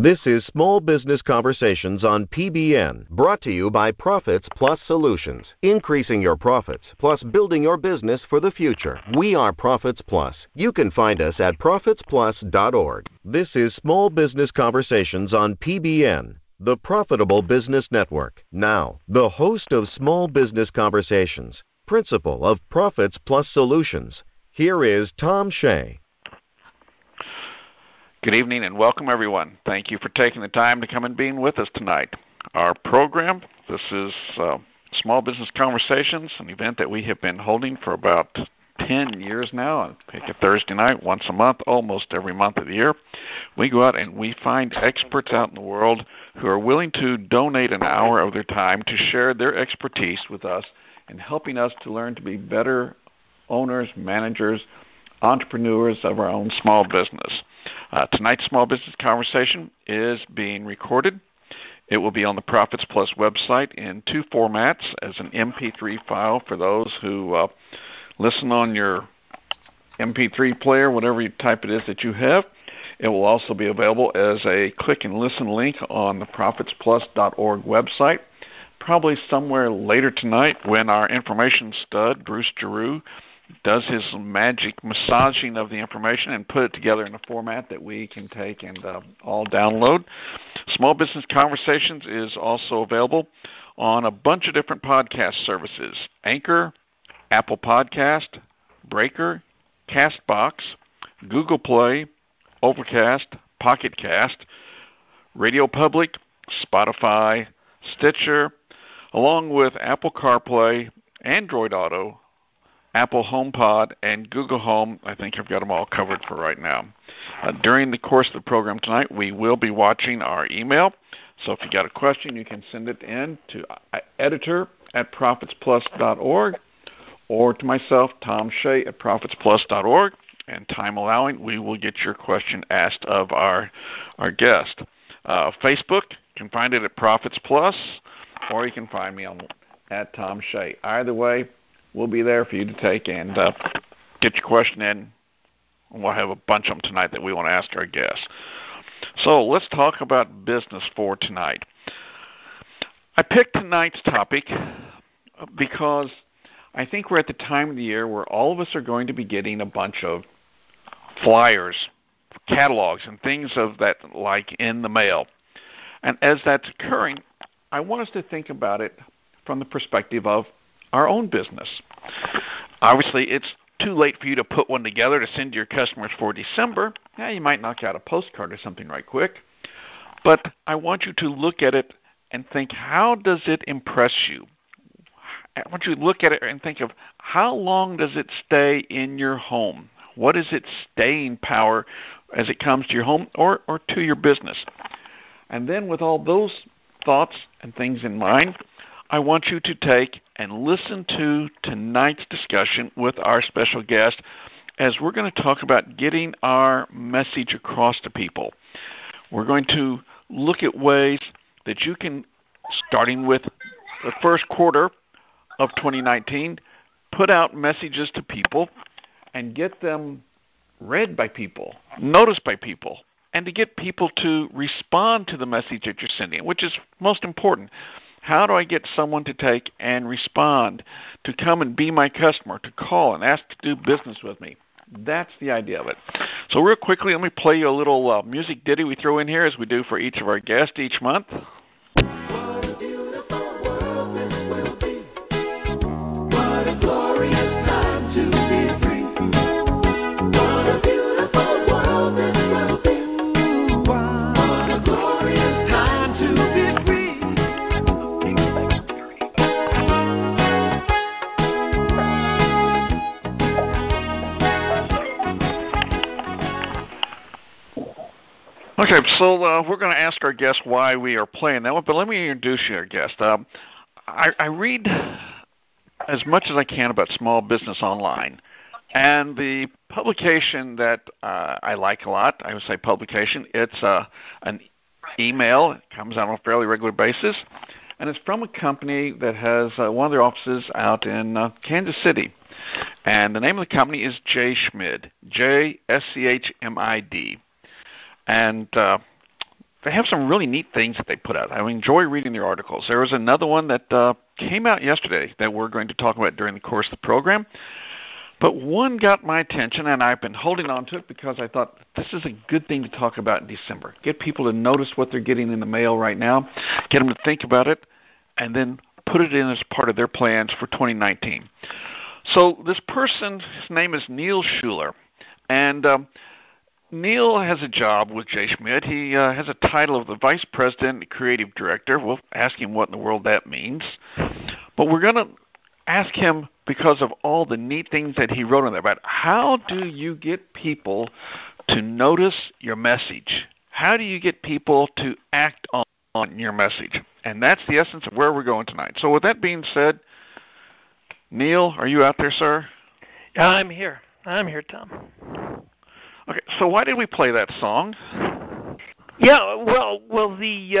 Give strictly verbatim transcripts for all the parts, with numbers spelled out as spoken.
This is Small Business Conversations on P B N, brought to you by Profits Plus Solutions. Increasing your profits, plus building your business for the future. We are Profits Plus. You can find us at profits plus dot org. This is Small Business Conversations on P B N, the Profitable Business Network. Now, the host of Small Business Conversations, principal of Profits Plus Solutions, here is Tom Shea. Good evening and welcome, everyone. Thank you for taking the time to come and being with us tonight. Our program, this is uh, Small Business Conversations, an event that we have been holding for about ten years now. I pick a Thursday night, once a month, almost every month of the year. We go out and we find experts out in the world who are willing to donate an hour of their time to share their expertise with us in helping us to learn to be better owners, managers, entrepreneurs of our own small business. Uh, tonight's Small Business Conversation is being recorded. It will be on the Profits Plus website in two formats, as an M P three file for those who uh, listen on your M P three player, whatever type it is that you have. It will also be available as a click and listen link on the profits plus dot org website. Probably somewhere later tonight when our information stud, Bruce Giroux, does his magic massaging of the information and put it together in a format that we can take and uh, all download. Small Business Conversations is also available on a bunch of different podcast services: Anchor, Apple Podcast, Breaker, CastBox, Google Play, Overcast, Pocket Cast, Radio Public, Spotify, Stitcher, along with Apple CarPlay, Android Auto, Apple HomePod, and Google Home. I think I've got them all covered for right now. Uh, during the course of the program tonight, we will be watching our email. So if you got a question, you can send it in to editor at profits plus dot org or to myself, Tom Shea, at profits plus dot org. And time allowing, we will get your question asked of our, our guest. Uh, Facebook, you can find it at Profits Plus, or you can find me on at Tom Shea. Either way, we'll be there for you to take and uh, get your question in. We'll have a bunch of them tonight that we want to ask our guests. So let's talk about business for tonight. I picked tonight's topic because I think we're at the time of the year where all of us are going to be getting a bunch of flyers, catalogs, and things of that like in the mail. And as that's occurring, I want us to think about it from the perspective of our own business. Obviously, it's too late for you to put one together to send to your customers for December. Yeah, you might knock out a postcard or something right quick. But I want you to look at it and think, how does it impress you? I want you to look at it and think of, how long does it stay in your home? What is its staying power as it comes to your home or, or to your business? And then with all those thoughts and things in mind, I want you to take and listen to tonight's discussion with our special guest, as we're going to talk about getting our message across to people. We're going to look at ways that you can, starting with the first quarter of twenty nineteen, put out messages to people and get them read by people, noticed by people, and to get people to respond to the message that you're sending, which is most important. How do I get someone to take and respond, to come and be my customer, to call and ask to do business with me? That's the idea of it. So real quickly, let me play you a little uh, music ditty we throw in here, as we do for each of our guests each month. Okay, so uh, we're going to ask our guest why we are playing that one, but let me introduce you to our guest. Um, I, I read as much as I can about small business online, and the publication that uh, I like a lot, I would say publication, it's uh, an email. It comes out on a fairly regular basis, and it's from a company that has uh, one of their offices out in uh, Kansas City, and the name of the company is J. Schmid, J S C H M I D. And uh, they have some really neat things that they put out. I enjoy reading their articles. There was another one that uh, came out yesterday that we're going to talk about during the course of the program. But one got my attention, and I've been holding on to it because I thought this is a good thing to talk about in December. Get people to notice what they're getting in the mail right now, get them to think about it, and then put it in as part of their plans for twenty nineteen. So this person, his name is Neal Schuler, and um, Neal has a job with J. Schmid. He uh, has a title of the Vice President and Creative Director. We'll ask him what in the world that means. But we're going to ask him because of all the neat things that he wrote on there about how do you get people to notice your message? How do you get people to act on, on your message? And that's the essence of where we're going tonight. So with that being said, Neal, are you out there, sir? I'm here. I'm here, Tom. Okay, so why did we play that song? Yeah, well, well, the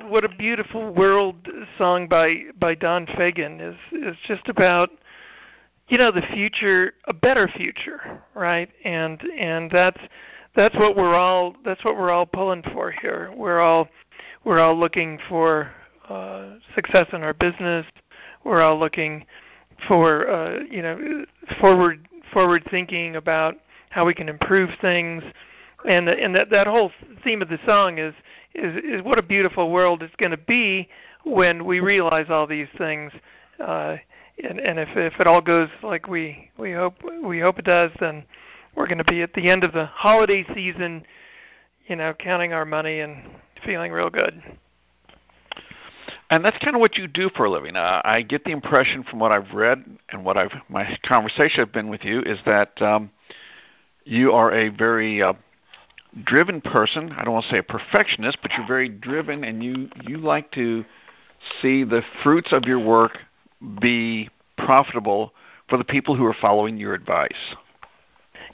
uh, "What a Beautiful World" song by, by Don Fagen is is just about, you know, the future, a better future, right? And and that's that's what we're all that's what we're all pulling for here. We're all we're all looking for uh, success in our business. We're all looking for uh, you know forward forward thinking about how we can improve things. And the, and that, that whole theme of the song is, is is what a beautiful world it's going to be when we realize all these things. Uh, and and if, if it all goes like we, we hope we hope it does, then we're going to be at the end of the holiday season, you know, counting our money and feeling real good. And that's kind of what you do for a living. Uh, I get the impression from what I've read and what I've my conversation have been with you is that um, you are a very uh, driven person. I don't want to say a perfectionist, but you're very driven, and you, you like to see the fruits of your work be profitable for the people who are following your advice.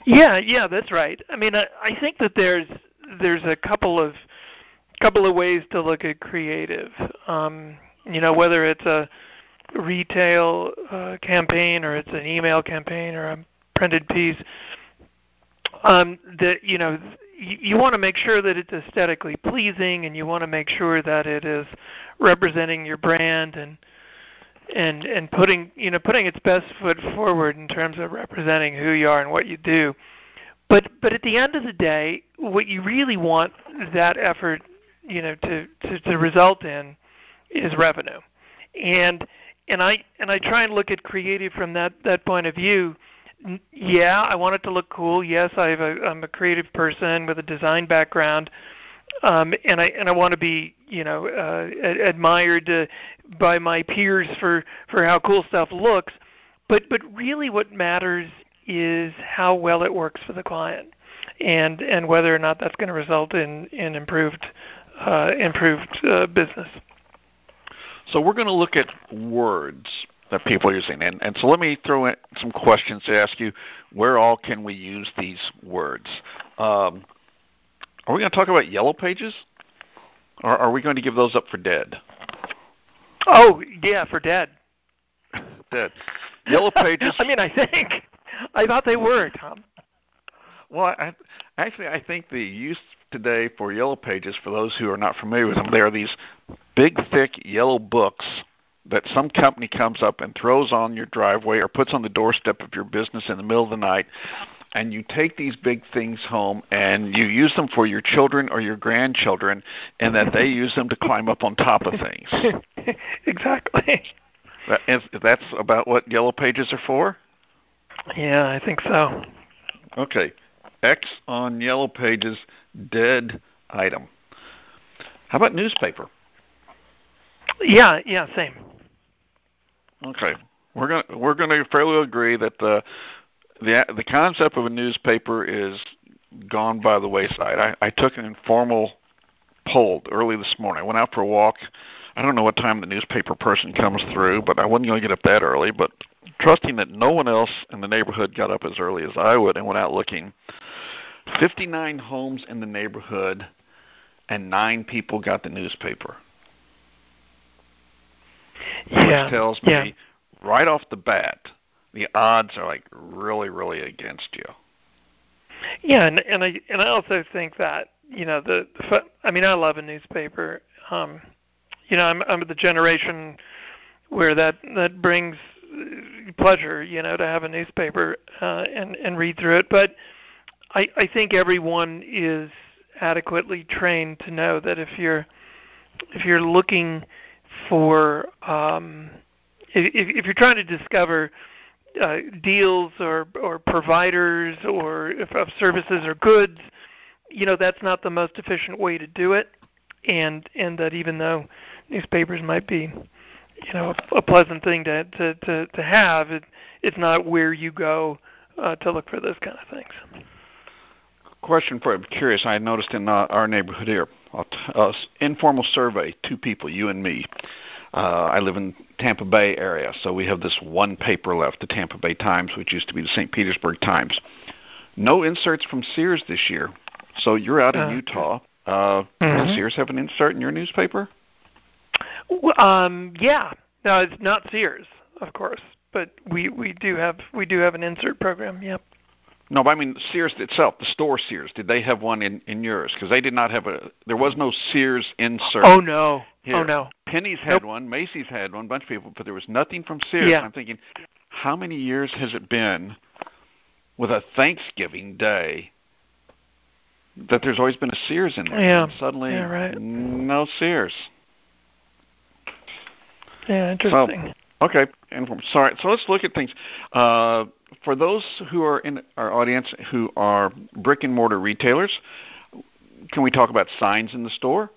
Yeah, yeah, that's right. I mean, I, I think that there's there's a couple of couple of ways to look at creative. Um, you know, whether it's a retail uh, campaign or it's an email campaign or a printed piece, um, that you know. You want to make sure that it's aesthetically pleasing, and you want to make sure that it is representing your brand and and and putting you know putting its best foot forward in terms of representing who you are and what you do. But but at the end of the day, what you really want that effort you know to, to, to result in is revenue. And and I and I try and look at creative from that, that point of view. Yeah, I want it to look cool. Yes, I have a, I'm a creative person with a design background, um, and I and I want to be, you know, uh, ad- admired uh, by my peers for, for how cool stuff looks. But but really, what matters is how well it works for the client, and and whether or not that's going to result in in improved uh, improved uh, business. So we're going to look at words that people are using. And, and so let me throw in some questions to ask you. Where all can we use these words? Um, are we going to talk about yellow pages? Or are we going to give those up for dead? Oh, yeah, for dead. Dead. Yellow pages. I mean, I think. I thought they were, Tom. Well, I, actually, I think the use today for yellow pages, for those who are not familiar with them, they are these big, thick yellow books that some company comes up and throws on your driveway or puts on the doorstep of your business in the middle of the night, and you take these big things home and you use them for your children or your grandchildren, and that they use them to climb up on top of things. Exactly. That is, that's about what yellow pages are for? Yeah, I think so. Okay. X on yellow pages, dead item. How about newspaper? Yeah, yeah, same. Okay, we're gonna we're gonna fairly agree that the the the concept of a newspaper is gone by the wayside. I, I took an informal poll early this morning. I went out for a walk. I don't know what time the newspaper person comes through, but I wasn't going to get up that early. But trusting that no one else in the neighborhood got up as early as I would, and went out looking. fifty-nine homes in the neighborhood, and nine people got the newspaper. Yeah, which tells me, yeah, right off the bat, the odds are like really, really against you. Yeah, and, and I and I also think that you know, the, the I mean, I love a newspaper. Um, you know, I'm, I'm the generation where that, that brings pleasure, you know, to have a newspaper uh, and, and read through it. But I, I think everyone is adequately trained to know that if you're if you're looking for um, if, if you're trying to discover uh, deals or, or providers or if of services or goods, you know, that's not the most efficient way to do it. And and that even though newspapers might be, you know, a, a pleasant thing to to, to, to have, it, it's not where you go uh, to look for those kind of things. Question for you. I'm curious. I noticed in uh, our neighborhood here, uh, uh, informal survey, two people, you and me. Uh, I live in Tampa Bay area, so we have this one paper left, the Tampa Bay Times, which used to be the Saint Petersburg Times. No inserts from Sears this year, so you're out in uh, Utah. Uh, mm-hmm. Does Sears have an insert in your newspaper? Um, yeah. No, it's not Sears, of course, but we, we do have we do have an insert program. Yep. No, but I mean Sears itself, the store Sears. Did they have one in, in yours? Because they did not have a. There was no Sears insert. Oh no! Here. Oh no! Penny's had nope. one. Macy's had one. A bunch of people, but there was nothing from Sears. Yeah. I'm thinking, how many years has it been with a Thanksgiving Day that there's always been a Sears in there? Yeah. And suddenly, yeah, right. No Sears. Yeah, interesting. So, okay, and from, sorry. So let's look at things. Uh, For those who are in our audience who are brick-and-mortar retailers, can we talk about signs in the store?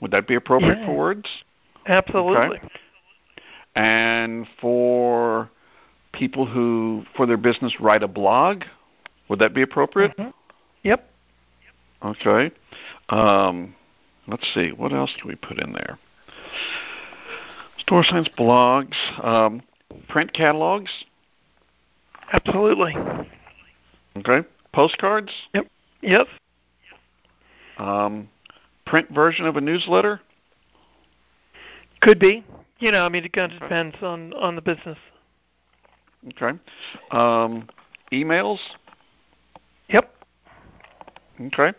Would that be appropriate yeah. for words? Absolutely. Okay. And for people who, for their business, write a blog, would that be appropriate? Mm-hmm. Yep. Okay. Um, let's see. What else can we put in there? Store signs, blogs, um, print catalogs. Absolutely. Okay. Postcards? Yep. Yep. Um, print version of a newsletter? Could be. You know, I mean, it kind of depends on, on the business. Okay. Um, emails? Yep. Okay.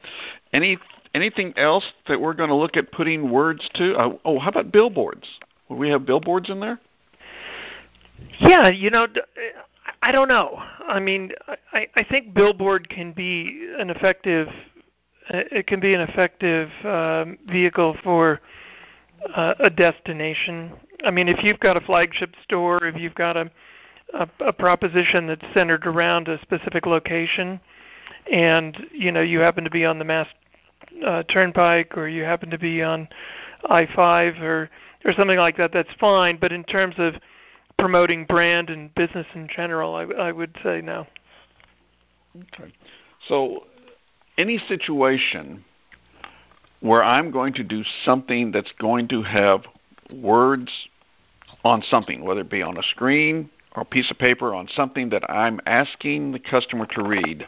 Any Anything else that we're going to look at putting words to? Uh, oh, how about billboards? Will we have billboards in there? Yeah, you know... D- I don't know. I mean, I, I think billboard can be an effective. It can be an effective um, vehicle for uh, a destination. I mean, if you've got a flagship store, if you've got a, a a proposition that's centered around a specific location, and you know you happen to be on the Mass uh, Turnpike, or you happen to be on I five, or or something like that, that's fine. But in terms of promoting brand and business in general, I, I would say no. Okay. So any situation where I'm going to do something that's going to have words on something, whether it be on a screen or a piece of paper, on something that I'm asking the customer to read,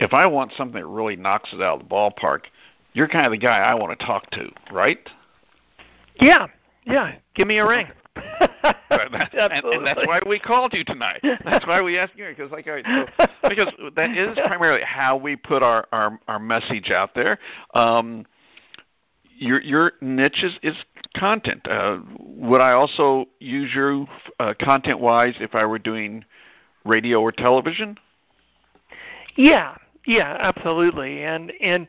if I want something that really knocks it out of the ballpark, you're kind of the guy I want to talk to, right? Yeah, yeah. Give me a ring. That's, and, and that's why we called you tonight. That's why we asked you because, like, right, so, because that is primarily how we put our, our, our message out there. Um, your your niche is, is content. Uh, would I also use your uh, content wise if I were doing radio or television? Yeah, yeah, absolutely. And and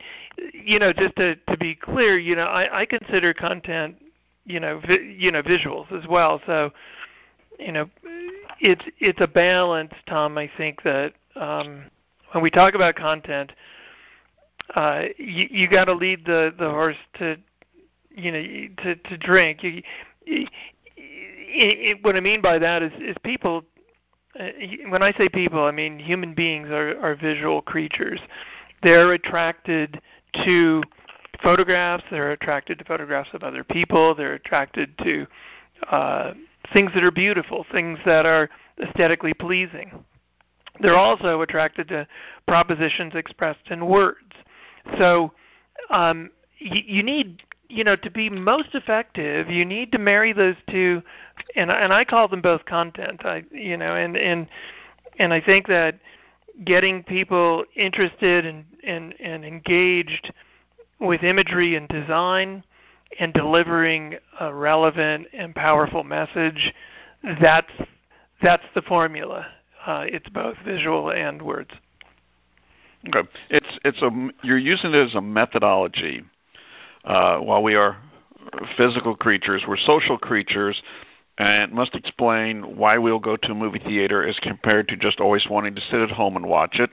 you know, just to, to be clear, you know, I, I consider content. You know, vi- you know, visuals as well. So, you know, it's it's a balance, Tom. I think that um, when we talk about content, uh, you you got to lead the, the horse to, you know, to to drink. You, it, it, what I mean by that is is people. Uh, when I say people, I mean human beings are, are visual creatures. They're attracted to photographs, they're attracted to photographs of other people, they're attracted to uh, things that are beautiful, things that are aesthetically pleasing. They're also attracted to propositions expressed in words. So um, y- you need, you know, to be most effective, you need to marry those two, and, and I call them both content, I, you know, and, and, and I think that getting people interested and, and, and engaged with imagery and design and delivering a relevant and powerful message, that's that's the formula. Uh, it's both visual and words. Okay, it's it's a you're using it as a methodology. Uh, while we are physical creatures, we're social creatures, and it must explain why we'll go to a movie theater as compared to just always wanting to sit at home and watch it.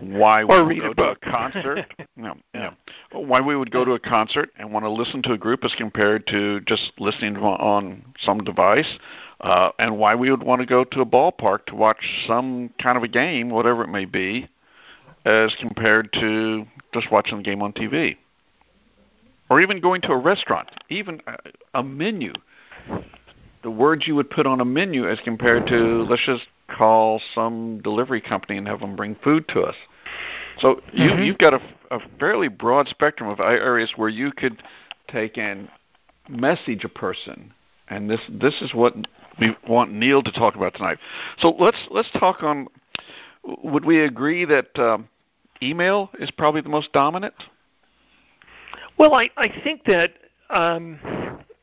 Why or we would go a book. to a concert? no, no. Why we would go to a concert and want to listen to a group as compared to just listening on some device, uh, and why we would want to go to a ballpark to watch some kind of a game, whatever it may be, as compared to just watching the game on T V, or even going to a restaurant, even a, a menu. The words you would put on a menu as compared to let's just call some delivery company and have them bring food to us. So mm-hmm. you, you've got a, a fairly broad spectrum of areas where you could take and message a person, and this this is what we want Neal to talk about tonight. So let's let's talk on. Would we agree that um, email is probably the most dominant? Well, I, I think that. Um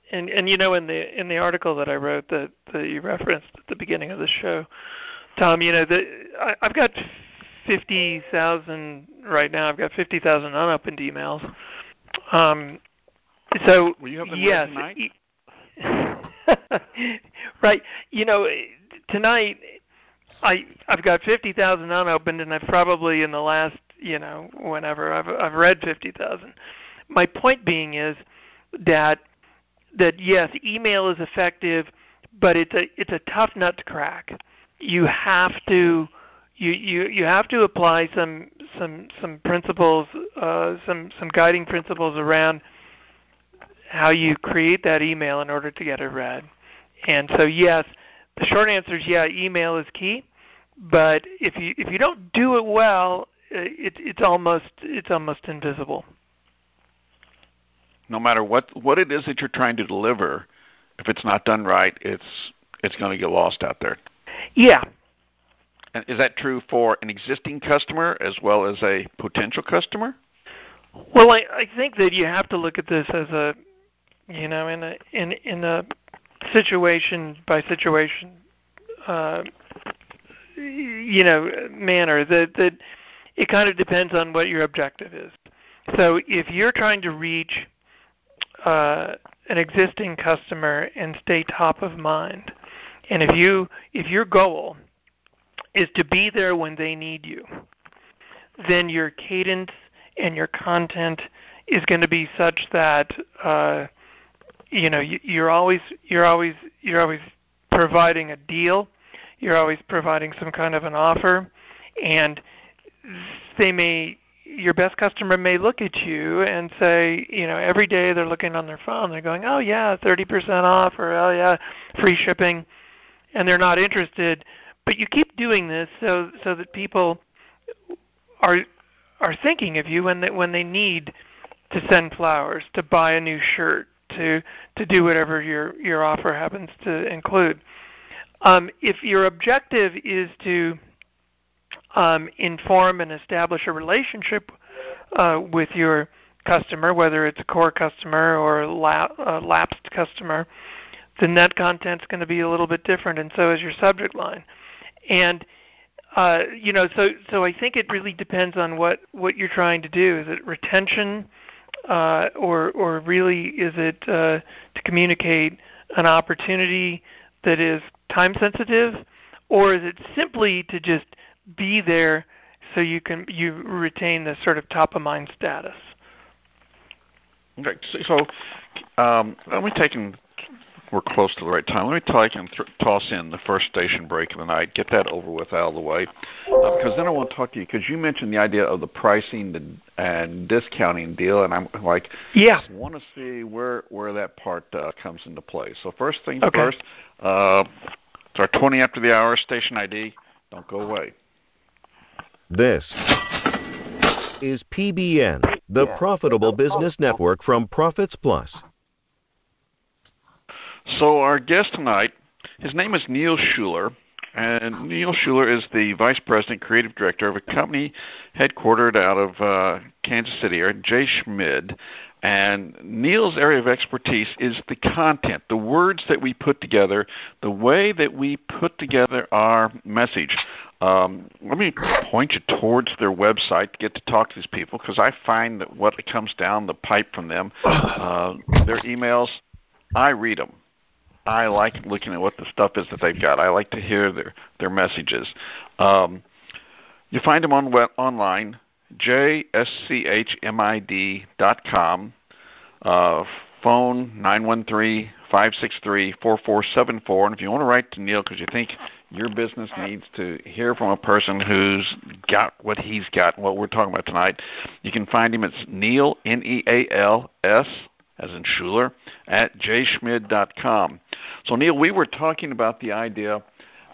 And, and you know, in the in the article that I wrote that, that you referenced at the beginning of the show, Tom, you know, the, I, I've got fifty thousand right now. I've got fifty thousand unopened emails. Um, so Will you have them yes, read tonight? Right. You know, tonight I I've got fifty thousand unopened, and I've probably in the last you know whenever I've I've read fifty thousand. My point being is that. That yes, email is effective, but it's a it's a tough nut to crack. You have to you you, you have to apply some some some principles, uh, some some guiding principles around how you create that email in order to get it read. And so yes, the short answer is yeah, email is key. But if you if you don't do it well, it, it's almost it's almost invisible. No matter what, what it is that you're trying to deliver, if it's not done right, it's it's going to get lost out there. Yeah. And is that true for an existing customer as well as a potential customer? Well, I, I think that you have to look at this as a, you know, in a in in a situation by situation, uh, you know, manner. That that it kind of depends on what your objective is. So if you're trying to reach Uh, an existing customer and stay top of mind. And if you if your goal is to be there when they need you, then your cadence and your content is going to be such that uh, you know you, you're always you're always you're always providing a deal. You're always providing some kind of an offer, and they may. Your best customer may look at you and say, you know, every day they're looking on their phone. They're going, oh, yeah, thirty percent off or, oh, yeah, free shipping, and they're not interested. But you keep doing this so so that people are are thinking of you when they, when they need to send flowers, to buy a new shirt, to to do whatever your, your offer happens to include. Um, if your objective is to Um, inform and establish a relationship uh, with your customer, whether it's a core customer or a, la- a lapsed customer, then that content's going to be a little bit different, and so is your subject line. And uh, you know, so so I think it really depends on what, what you're trying to do. Is it retention, uh, or or really is it uh, to communicate an opportunity that is time sensitive, or is it simply to just be there so you can you retain this sort of top of mind status. Okay, so um, let me take and we're close to the right time. Let me take and th- toss in the first station break of the night. Get that over with, out of the way, uh, because then I want to talk to you because you mentioned the idea of the pricing and, and discounting deal, and I'm like, yeah, I want to see where where that part uh, comes into play. So first things okay. first. Uh, it's our twenty after the hour station I D. Don't go away. This is P B N, the yeah. Profitable Business Network from Profits Plus. So our guest tonight, his name is Neal Schuler. And Neal Schuler is the Vice President, Creative Director of a company headquartered out of uh, Kansas City, or J. Schmid. And Neal's area of expertise is the content, the words that we put together, the way that we put together our message. Um, let me point you towards their website to get to talk to these people, because I find that what comes down the pipe from them, uh, their emails, I read them. I like looking at what the stuff is that they've got. I like to hear their, their messages. Um, you find them on web, online, j s c h m i d dot com, uh, phone nine one three, five six three, four four seven four. And if you want to write to Neal because you think your business needs to hear from a person who's got what he's got, what we're talking about tonight, you can find him. It's Neal, N E A L S, as in Schuler, at j schmid dot com. So, Neal, we were talking about the idea,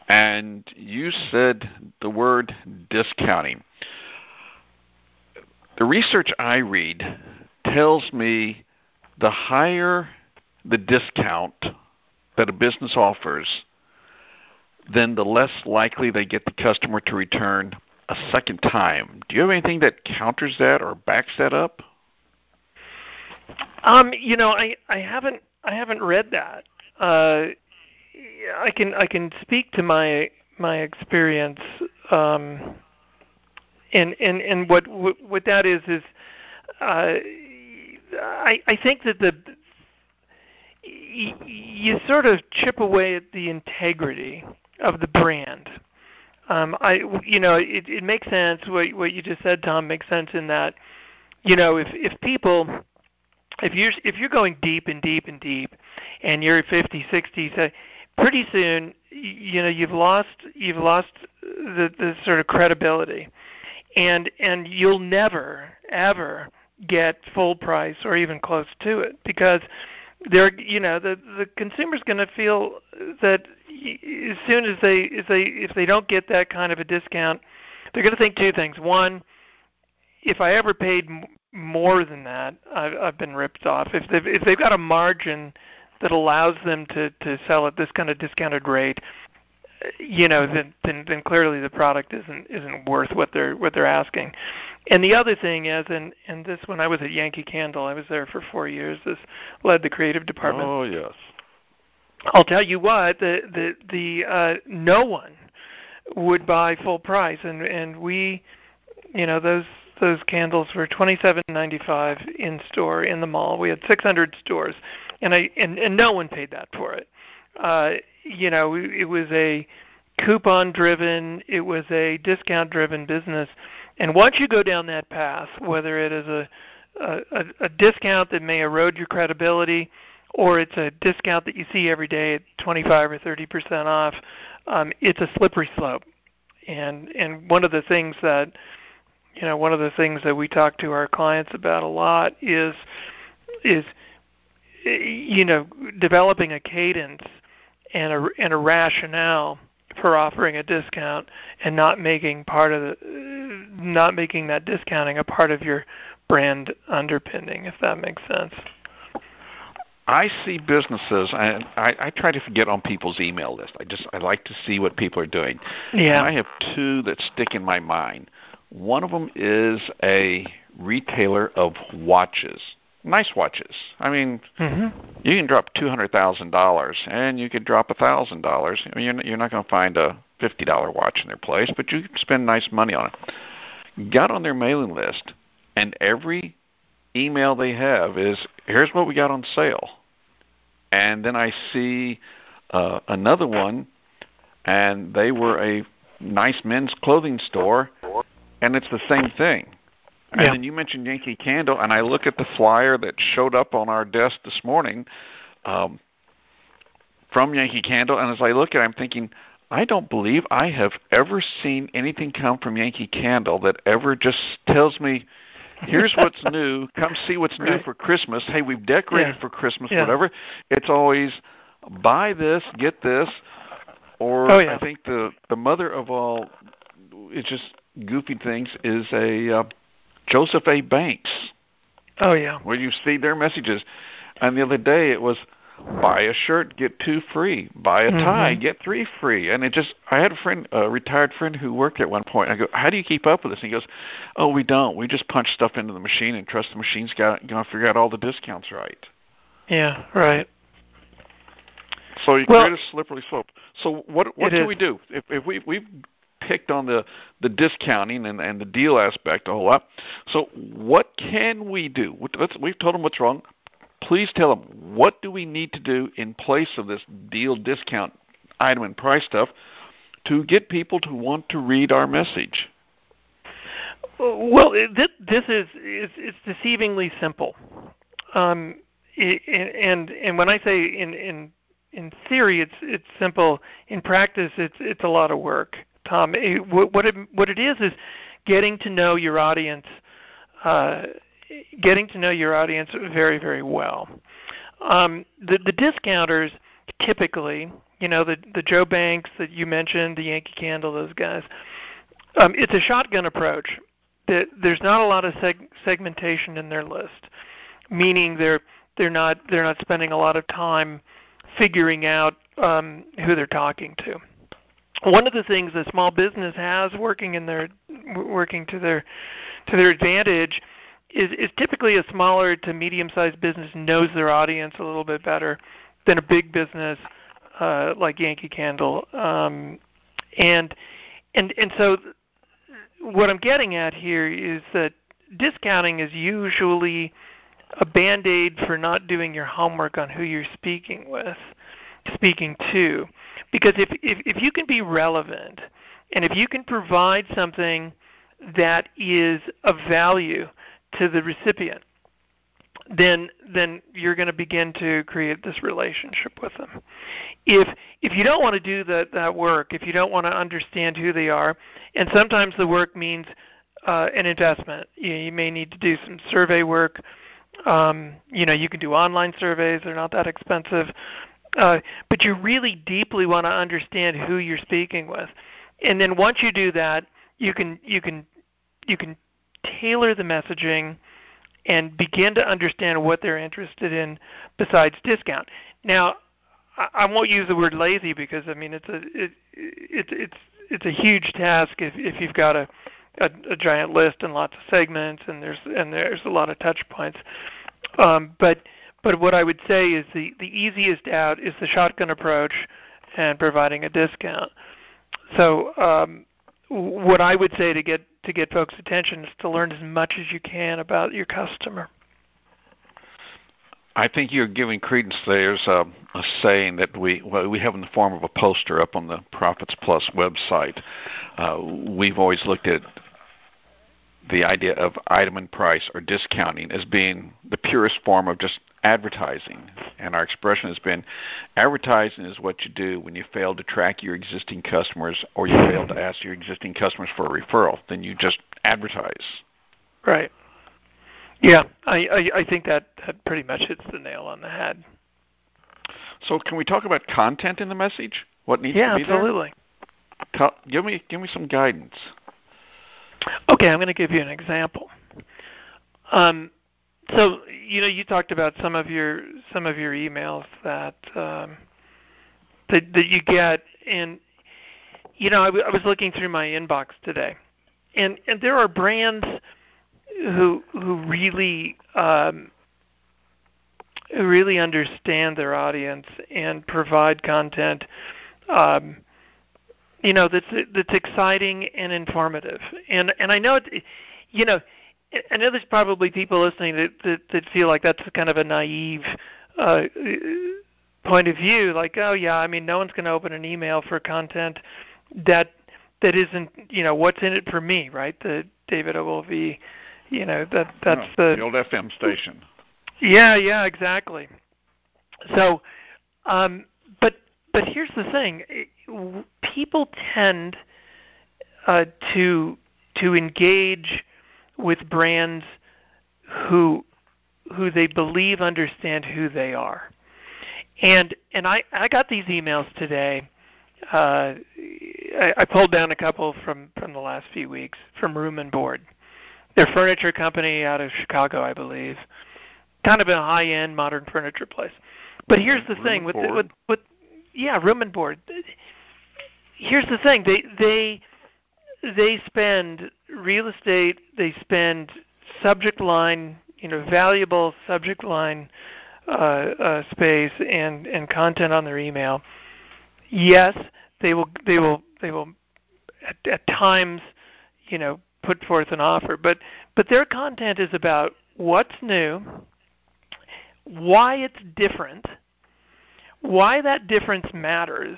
and you said the word discounting. The research I read tells me the higher the discount that a business offers, then the less likely they get the customer to return a second time. Do you have anything that counters that or backs that up? Um, you know, I, I haven't I haven't read that. Uh, I can I can speak to my my experience, um, and and and what what that is is uh, I I think that the you sort of chip away at the integrity of the brand. Um, I you know it, it makes sense what what you just said, Tom, makes sense in that you know if if people If you're, if you're going deep and deep and deep and you're fifty, sixty, so pretty soon, you know, you've lost, you've lost the, the sort of credibility, and, and you'll never, ever get full price or even close to it, because they're, you know, the, the consumer's going to feel that as soon as they, if they, if they don't get that kind of a discount, they're going to think two things. One, if I ever paid more than that, I've, I've been ripped off. If they've, if they've got a margin that allows them to, to sell at this kind of discounted rate, you know, then, then then clearly the product isn't isn't worth what they're what they're asking. And the other thing is, and and this when I was at Yankee Candle, I was there for four years. This led the creative department. Oh yes. I'll tell you what, the the the uh, no one would buy full price, and and we, you know, those. Those candles were twenty-seven ninety-five in store in the mall. We had six hundred stores, and I and, and no one paid that for it. Uh, you know, it was a coupon-driven, it was a discount-driven business. And once you go down that path, whether it is a, a a discount that may erode your credibility, or it's a discount that you see every day at twenty-five or thirty percent off, um, it's a slippery slope. And and one of the things that You know, one of the things that we talk to our clients about a lot is, is you know, developing a cadence and a, and a rationale for offering a discount, and not making part of the, not making that discounting a part of your brand underpinning, if that makes sense. I see businesses, and I, I try to forget on people's email list. I just I like to see what people are doing. Yeah. And I have two that stick in my mind. One of them is a retailer of watches, nice watches. I mean, mm-hmm. you can drop two hundred thousand dollars, and you could drop one thousand dollars. I mean, you're not going to find a fifty dollars watch in their place, but you can spend nice money on it. Got on their mailing list, and every email they have is, here's what we got on sale. And then I see uh, another one, and they were a nice men's clothing store, and it's the same thing. And yeah. then you mentioned Yankee Candle, and I look at the flyer that showed up on our desk this morning um, from Yankee Candle, and as I look at it, I'm thinking, I don't believe I have ever seen anything come from Yankee Candle that ever just tells me, here's what's new, come see what's right. new for Christmas. Hey, we've decorated yeah. for Christmas, yeah. whatever. It's always buy this, get this, or oh, yeah. I think the, the mother of all, it's just goofy things, is a uh, Joseph A. Banks. Oh, yeah. Where you see their messages. And the other day it was, buy a shirt, get two free. Buy a tie, mm-hmm. get three free. And it just, I had a friend, a retired friend who worked at one point. I go, how do you keep up with this? And he goes, oh, we don't. We just punch stuff into the machine and trust the machine's got going to figure out all the discounts right. Yeah, right. So you well, create a slippery slope. So what what do is. we do? If, if we, we've picked on the, the discounting and, and the deal aspect a whole lot, so what can we do? Let's, we've told them what's wrong. Please tell them, what do we need to do in place of this deal, discount, item, and price stuff to get people to want to read our message? Well, this, this is it's, it's deceivingly simple. Um, and and when I say in in in theory, it's it's simple. In practice, it's it's a lot of work, Tom. It, what it what it is is getting to know your audience. Uh, Getting to know your audience very, very well. Um, the, the discounters typically, you know, the, the Joe Banks that you mentioned, the Yankee Candle, those guys, um, it's a shotgun approach. The, there's not a lot of seg- segmentation in their list, meaning they're they're not they're not spending a lot of time figuring out um, who they're talking to. One of the things that small business has working in their working to their to their advantage. Is, is typically a smaller to medium-sized business knows their audience a little bit better than a big business uh, like Yankee Candle, um, and and and so what I'm getting at here is that discounting is usually a band-aid for not doing your homework on who you're speaking with, speaking to, because if if, if you can be relevant and if you can provide something that is of value to the recipient, then then you're going to begin to create this relationship with them. If if you don't want to do that, that work, if you don't want to understand who they are, and sometimes the work means uh, an investment. You, you may need to do some survey work. Um, you know, you can do online surveys. They're not that expensive. Uh, but you really deeply want to understand who you're speaking with. And then once you do that, you can you can you can tailor the messaging and begin to understand what they're interested in besides discount. Now, I won't use the word lazy because I mean it's a it, it, it's it's a huge task if, if you've got a, a a giant list and lots of segments and there's and there's a lot of touch points. Um, but but what I would say is the, the easiest out is the shotgun approach and providing a discount. So um, what I would say to get to get folks' attention is to learn as much as you can about your customer. I think you're giving credence. There's a, a saying that we well, we have in the form of a poster up on the Profits Plus website. Uh, we've always looked at the idea of item and price or discounting as being the purest form of just advertising. And our expression has been, advertising is what you do when you fail to track your existing customers or you fail to ask your existing customers for a referral. Then you just advertise. Right. Yeah, I, I, I think that, that pretty much hits the nail on the head. So can we talk about content in the message? What needs yeah, to be absolutely. there? Yeah, absolutely. Give me, give me some guidance. Okay, I'm going to give you an example. Um, so you know, you talked about some of your some of your emails that um, that, that you get, and you know, I, w- I was looking through my inbox today, and, and there are brands who who really um, who really understand their audience and provide content. Um, you know, that's that's exciting and informative. And and I know, it, you know, I know there's probably people listening that, that, that feel like that's kind of a naive uh, point of view, like, oh, yeah, I mean, no one's going to open an email for content that that isn't, you know, what's in it for me, right? The David Ogilvy, you know, that that's oh, the, the old F M station. Yeah, yeah, exactly. So, um, but but here's the thing. It, people tend uh, to to engage with brands who who they believe understand who they are, and and I, I got these emails today. Uh, I, I pulled down a couple from, from the last few weeks from Room and Board. They're a furniture company out of Chicago, I believe, kind of a high end modern furniture place. But here's the room thing with, with with yeah, room and board. Here's the thing: they they they spend real estate, they spend subject line, you know, valuable subject line uh, uh, space and, and content on their email. Yes, they will they will they will at, at times, you know, put forth an offer, but but their content is about what's new, why it's different, why that difference matters,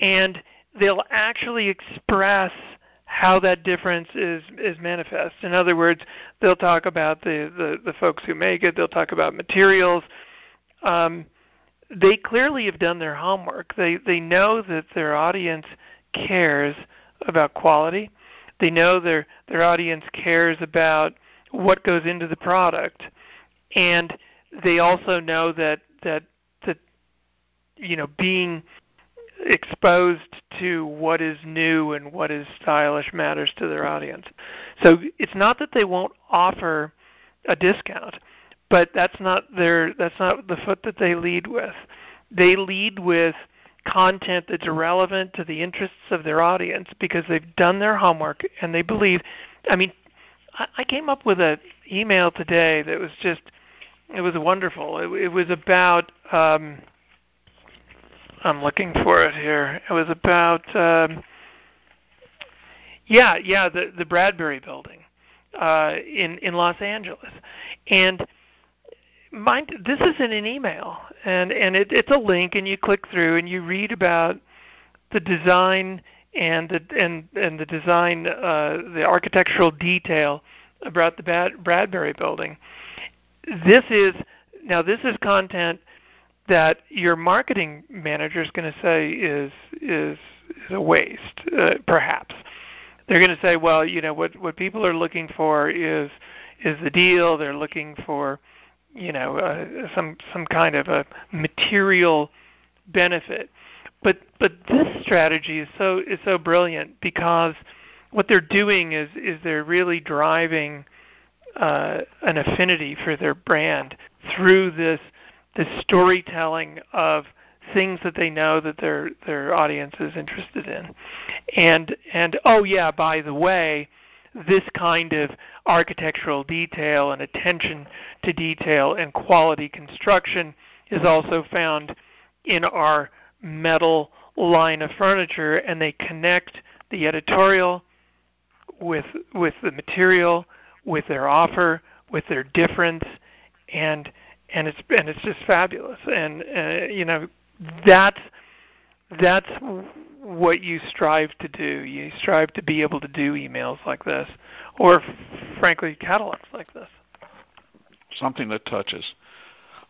and they'll actually express how that difference is, is manifest. In other words, they'll talk about the, the, the folks who make it, they'll talk about materials. Um, they clearly have done their homework. They they know that their audience cares about quality. They know their, their audience cares about what goes into the product. And they also know that, that that you know, being exposed to what is new and what is stylish matters to their audience. So it's not that they won't offer a discount, but that's not their that's not the foot that they lead with. They lead with content that's relevant to the interests of their audience because they've done their homework and they believe. I mean, I came up with an email today that was just, it was wonderful. It, it was about, um, I'm looking for it here. It was about, um, yeah, yeah, the, the Bradbury building uh, in, in Los Angeles. And mind, this is in an email, and, and it, it's a link, and you click through, and you read about the design and the and and the design, uh, the architectural detail about the Brad, Bradbury building. This is now this is content that your marketing manager is going to say is is is a waste. Uh, perhaps they're going to say, well, you know, what what people are looking for is is the deal. They're looking for, you know, uh, some some kind of a material benefit. But but this strategy is so is so brilliant because what they're doing is is they're really driving uh, an affinity for their brand through this this storytelling of things that they know that their their audience is interested in, and and oh yeah, by the way, this kind of architectural detail and attention to detail and quality construction is also found in our metal line of furniture, and they connect the editorial with with the material, with their offer, with their difference, and and it's and it's just fabulous. And uh, you know, that's that's what you strive to do. You strive to be able to do emails like this, or frankly, catalogs like this. Something that touches.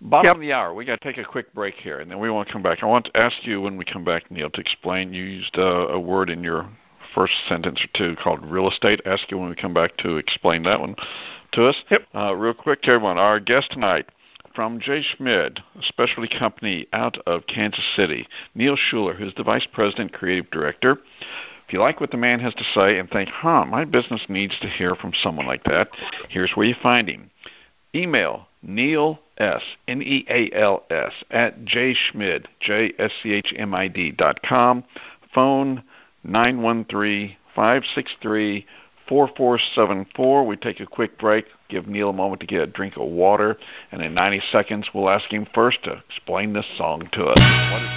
Bottom yep. of the hour. We got to take a quick break here, and then we want to come back. I want to ask you when we come back, Neal, to explain. You used uh, a word in your first sentence or two called real estate. Ask you when we come back to explain that one to us. Yep. Uh, real quick, everyone. Our guest tonight from J. Schmid, a specialty company out of Kansas City, Neal Schuler, who's the Vice President and Creative Director. If you like what the man has to say and think, huh, my business needs to hear from someone like that, here's where you find him. Email Neal S N E A L S at J Schmid J S C H M I D dot com. Phone nine one three five six three four four seven four. We take a quick break. Give Neal a moment to get a drink of water, and in ninety seconds, we'll ask him first to explain this song to us. What is-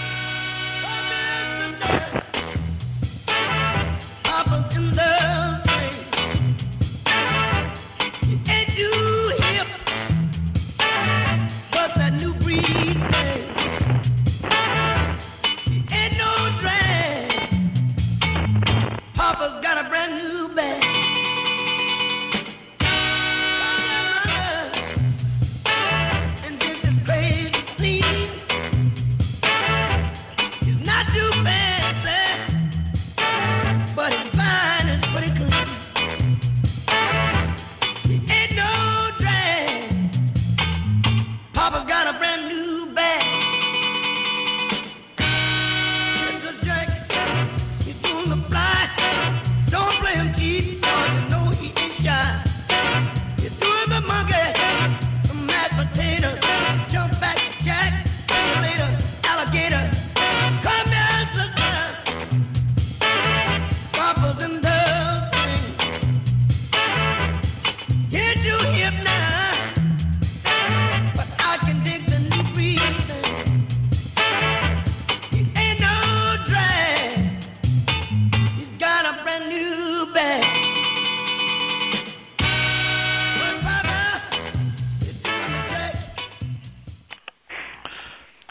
Don't play him, Keith.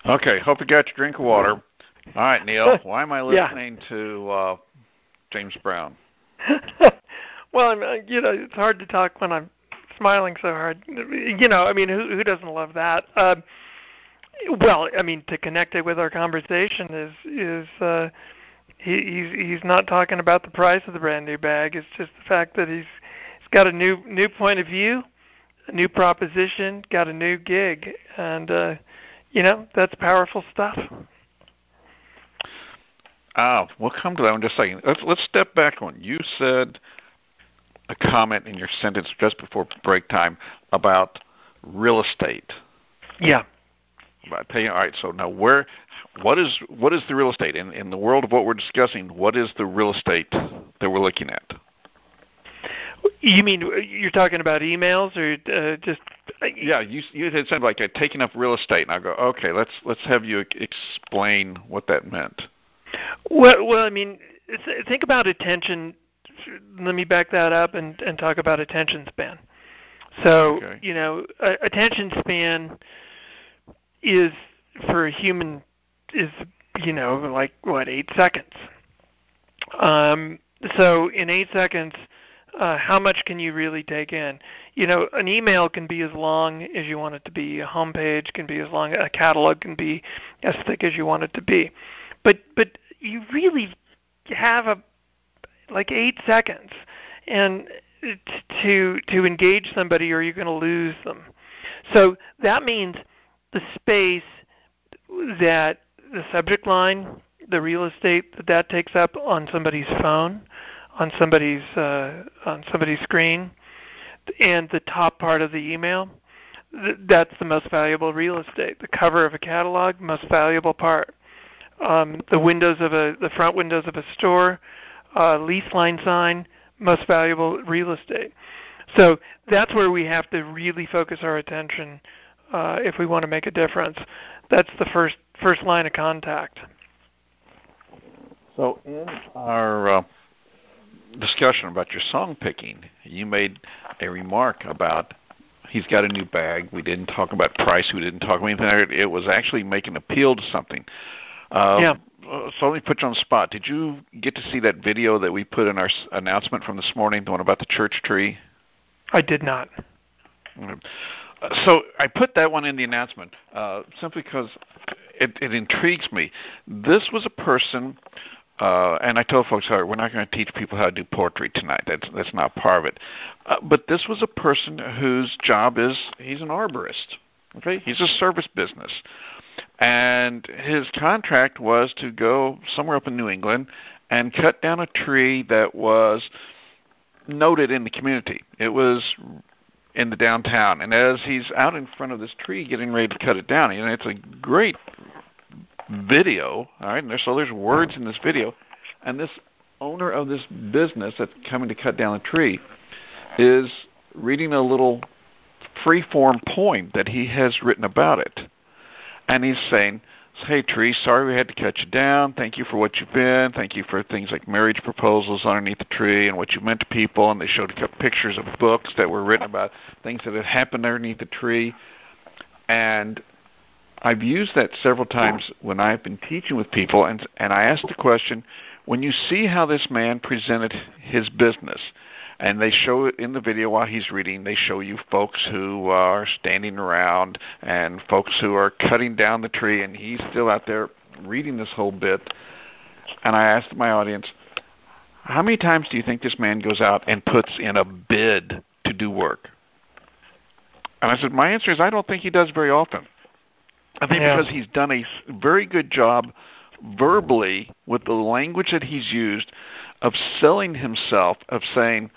Okay, hope you got your drink of water. All right, Neal, why am I listening yeah. to uh, James Brown? Well, I'm, you know, it's hard to talk when I'm smiling so hard. You know, I mean, who, who doesn't love that? Um, well, I mean, to connect it with our conversation is is uh, he, he's he's not talking about the price of the brand new bag. It's just the fact that he's he's got a new new point of view, a new proposition, got a new gig, and. Uh, You know, that's powerful stuff. Uh, we'll come to that in just a second. Let's, let's step back one. You said a comment in your sentence just before break time about real estate. Yeah. About paying, all right, so now where, what is what is the real estate? In, in the world of what we're discussing, what is the real estate that we're looking at? You mean you're talking about emails or uh, just? Yeah, you you had said like taking up real estate, and I go, okay, let's let's have you explain what that meant. Well, well, I mean, think about attention. Let me back that up and, and talk about attention span. So okay. you know, attention span is for a human is you know like what eight seconds. Um, so in eight seconds. Uh, how much can you really take in? You know, an email can be as long as you want it to be. A homepage can be as long. A catalog can be as thick as you want it to be. But but you really have a like eight seconds, and to to engage somebody, or you're going to lose them. So that means the space that the subject line, the real estate that that takes up on somebody's phone. on somebody's uh, on somebody's screen, and the top part of the email, th- that's the most valuable real estate. The cover of a catalog, most valuable part. Um, the windows of a the front windows of a store, uh, lease line sign, most valuable real estate. So that's where we have to really focus our attention uh, if we want to make a difference. That's the first first line of contact. So in our uh discussion about your song picking, you made a remark about he's got a new bag. We didn't talk about price. We didn't talk about anything. It was actually making appeal to something. Uh, yeah. So let me put you on the spot. Did you get to see that video that we put in our announcement from this morning, the one about the church tree? I did not. So I put that one in the announcement uh, simply because it, it intrigues me. This was a person... Uh, and I told folks, sorry, we're not going to teach people how to do poetry tonight. That's that's not part of it. Uh, but this was a person whose job is he's an arborist. Okay, he's a service business, and his contract was to go somewhere up in New England and cut down a tree that was noted in the community. It was in the downtown, and as he's out in front of this tree getting ready to cut it down, and it's a great video, all right, and there's, so there's words in this video, and this owner of this business that's coming to cut down a tree is reading a little free-form poem that he has written about it, and he's saying, hey, tree, sorry we had to cut you down. Thank you for what you've been. Thank you for things like marriage proposals underneath the tree and what you meant to people, and they showed pictures of books that were written about things that had happened underneath the tree, and I've used that several times when I've been teaching with people, and and I asked the question, when you see how this man presented his business, and they show it in the video while he's reading, they show you folks who are standing around and folks who are cutting down the tree, and he's still out there reading this whole bit, and I asked my audience, how many times do you think this man goes out and puts in a bid to do work? And I said, my answer is I don't think he does very often. I think yeah. because he's done a very good job verbally with the language that he's used of selling himself, of saying,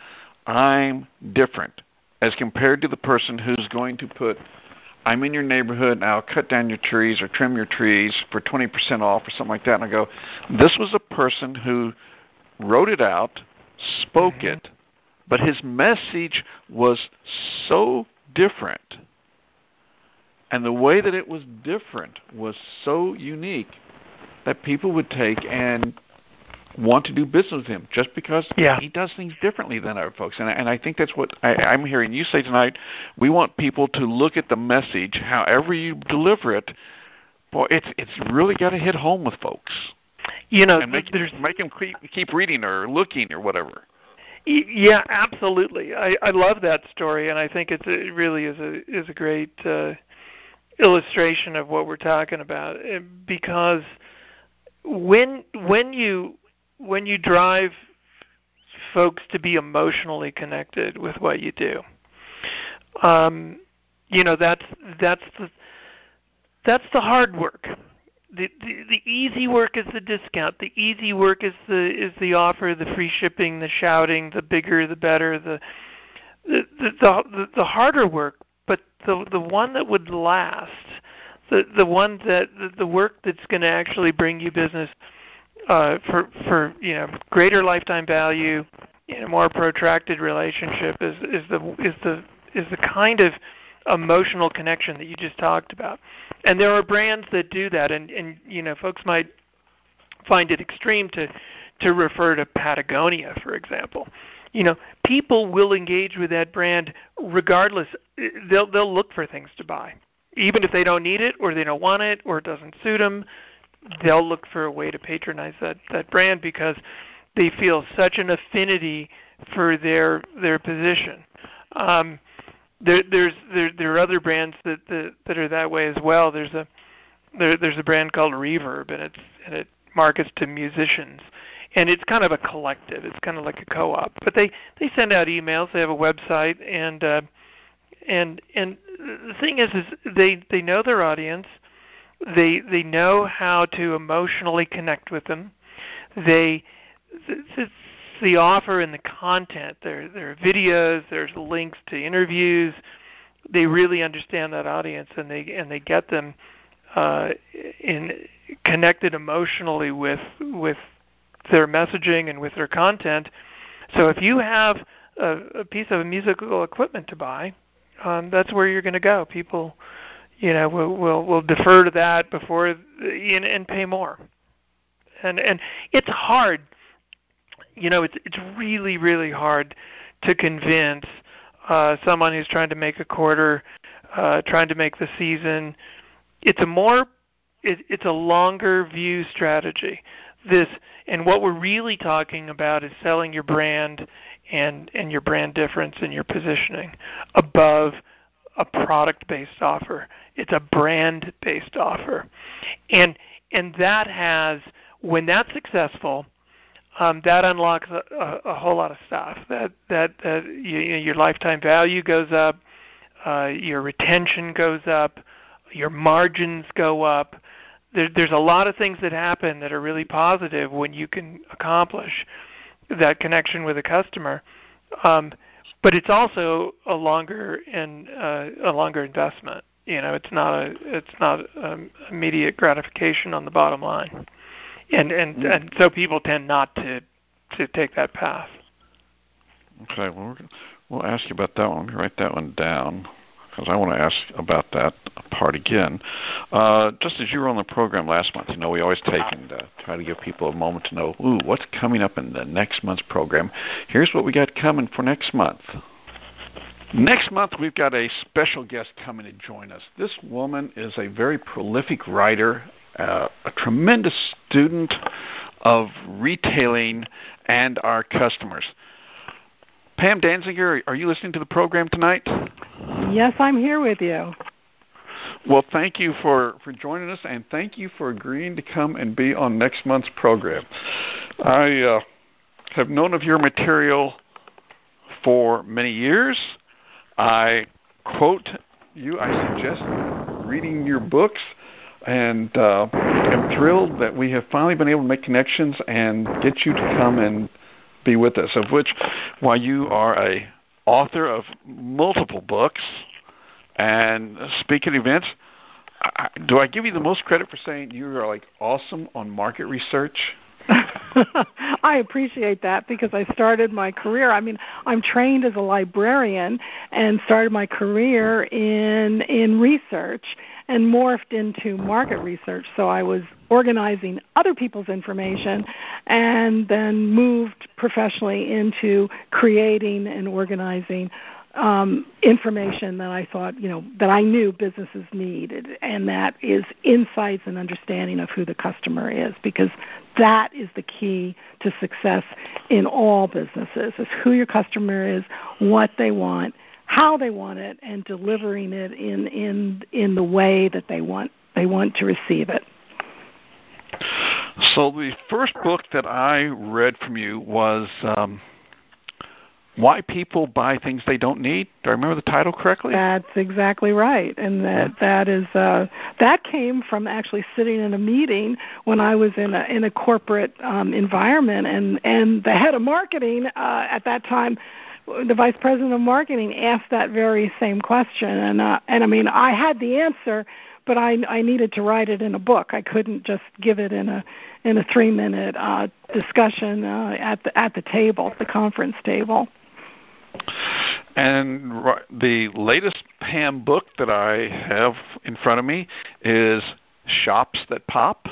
I'm different, as compared to the person who's going to put, I'm in your neighborhood and I'll cut down your trees or trim your trees for twenty percent off or something like that. And I go, this was a person who wrote it out, spoke mm-hmm. it, but his message was so different. And the way that it was different was so unique that people would take and want to do business with him just because yeah. he does things differently than other folks. And, and I think that's what I, I'm hearing you say tonight. We want people to look at the message, however you deliver it. Boy, it's it's really got to hit home with folks. You know, and make, make them keep, keep reading or looking or whatever. Yeah, absolutely. I, I love that story, and I think it's a, it really is a is a great uh, illustration of what we're talking about. Because when when you when you drive folks to be emotionally connected with what you do, um, you know that's that's the that's the hard work. The, the the easy work is the discount. The easy work is the is the offer, the free shipping, the shouting, the bigger, the better. The the the, the, the harder work, but the the one that would last, the the one that the, the work that's going to actually bring you business uh, for for you know greater lifetime value, you know, more protracted relationship is is the is the is the kind of emotional connection that you just talked about. And there are brands that do that, and, and you know, folks might find it extreme to to refer to Patagonia, for example. You know, people will engage with that brand regardless. They'll they'll look for things to buy, even if they don't need it or they don't want it or it doesn't suit them. They'll look for a way to patronize that, that brand because they feel such an affinity for their their position. Um, There, there's there, there are other brands that, that that are that way as well. There's a there, there's a brand called Reverb, and it's and it markets to musicians, and it's kind of a collective. It's kind of like a co-op. But they, they send out emails. They have a website, and uh, and and the thing is, is they, they know their audience. They they know how to emotionally connect with them. They it's, the offer and the content. There, there are videos. There's links to interviews. They really understand that audience, and they and they get them uh, in connected emotionally with with their messaging and with their content. So if you have a, a piece of musical equipment to buy, um, that's where you're going to go. People, you know, will will, will defer to that before and, and pay more. And and it's hard. You know, it's it's really, really hard to convince uh, someone who's trying to make a quarter, uh, trying to make the season. It's a more, it, it's a longer view strategy. This and what we're really talking about is selling your brand and and your brand difference and your positioning above a product-based offer. It's a brand-based offer, and and that has when that's successful. Um, that unlocks a, a, a whole lot of stuff. That that, that you, you know, your lifetime value goes up, uh, your retention goes up, your margins go up. There, there's a lot of things that happen that are really positive when you can accomplish that connection with a customer. Um, but it's also a longer and uh, a longer investment. You know, it's not a it's not um, immediate gratification on the bottom line. And, and and so people tend not to, to take that path. Okay, well, we're gonna, we'll ask you about that one. Let me write that one down because I want to ask about that part again. Uh, just as you were on the program last month, you know, we always take and uh, try to give people a moment to know, ooh, what's coming up in the next month's program. Here's what we got coming for next month. Next month, we've got a special guest coming to join us. This woman is a very prolific writer, Uh, a tremendous student of retailing and our customers. Pam Danziger, are you listening to the program tonight? Yes, I'm here with you. Well, thank you for, for joining us, and thank you for agreeing to come and be on next month's program. I uh, have known of your material for many years. I quote you. I suggest reading your books. And uh, I'm thrilled that we have finally been able to make connections and get you to come and be with us, of which, while you are a author of multiple books and speak at events, I, do I give you the most credit for saying you are, like, awesome on market research? I appreciate that because I started my career. I mean, I'm trained as a librarian and started my career in in research and morphed into market research. So I was organizing other people's information and then moved professionally into creating and organizing Um, information that I thought, you know, that I knew businesses needed, and that is insights and understanding of who the customer is, because that is the key to success in all businesses, is who your customer is, what they want, how they want it, and delivering it in in, in the way that they want they want to receive it. So the first book that I read from you was Um Why People Buy Things They Don't Need. Do I remember the title correctly? That's exactly right. And that that is uh, that came from actually sitting in a meeting when I was in a in a corporate um, environment, and, and the head of marketing uh, at that time, the vice president of marketing, asked that very same question, and uh, and I mean I had the answer, but I, I needed to write it in a book. I couldn't just give it in a in a three minute uh, discussion uh, at the at the table, the conference table. And the latest Pam book that I have in front of me is Shops That Pop.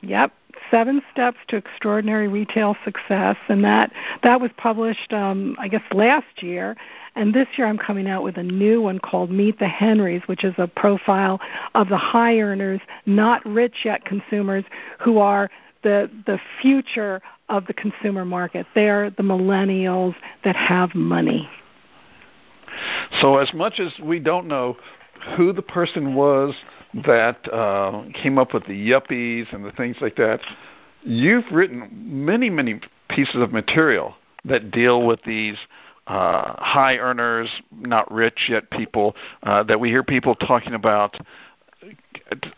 Yep, Seven Steps to Extraordinary Retail Success, and that that was published, um, I guess, last year. And this year I'm coming out with a new one called Meet the Henreys, which is a profile of the high earners, not rich yet consumers, who are the the future of the consumer market. They're the millennials that have money. So as much as we don't know who the person was that uh, came up with the yuppies and the things like that, you've written many, many pieces of material that deal with these uh, high earners, not rich yet people, uh, that we hear people talking about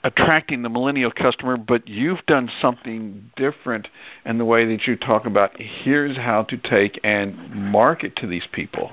attracting the millennial customer, but you've done something different in the way that you talk about here's how to take and market to these people.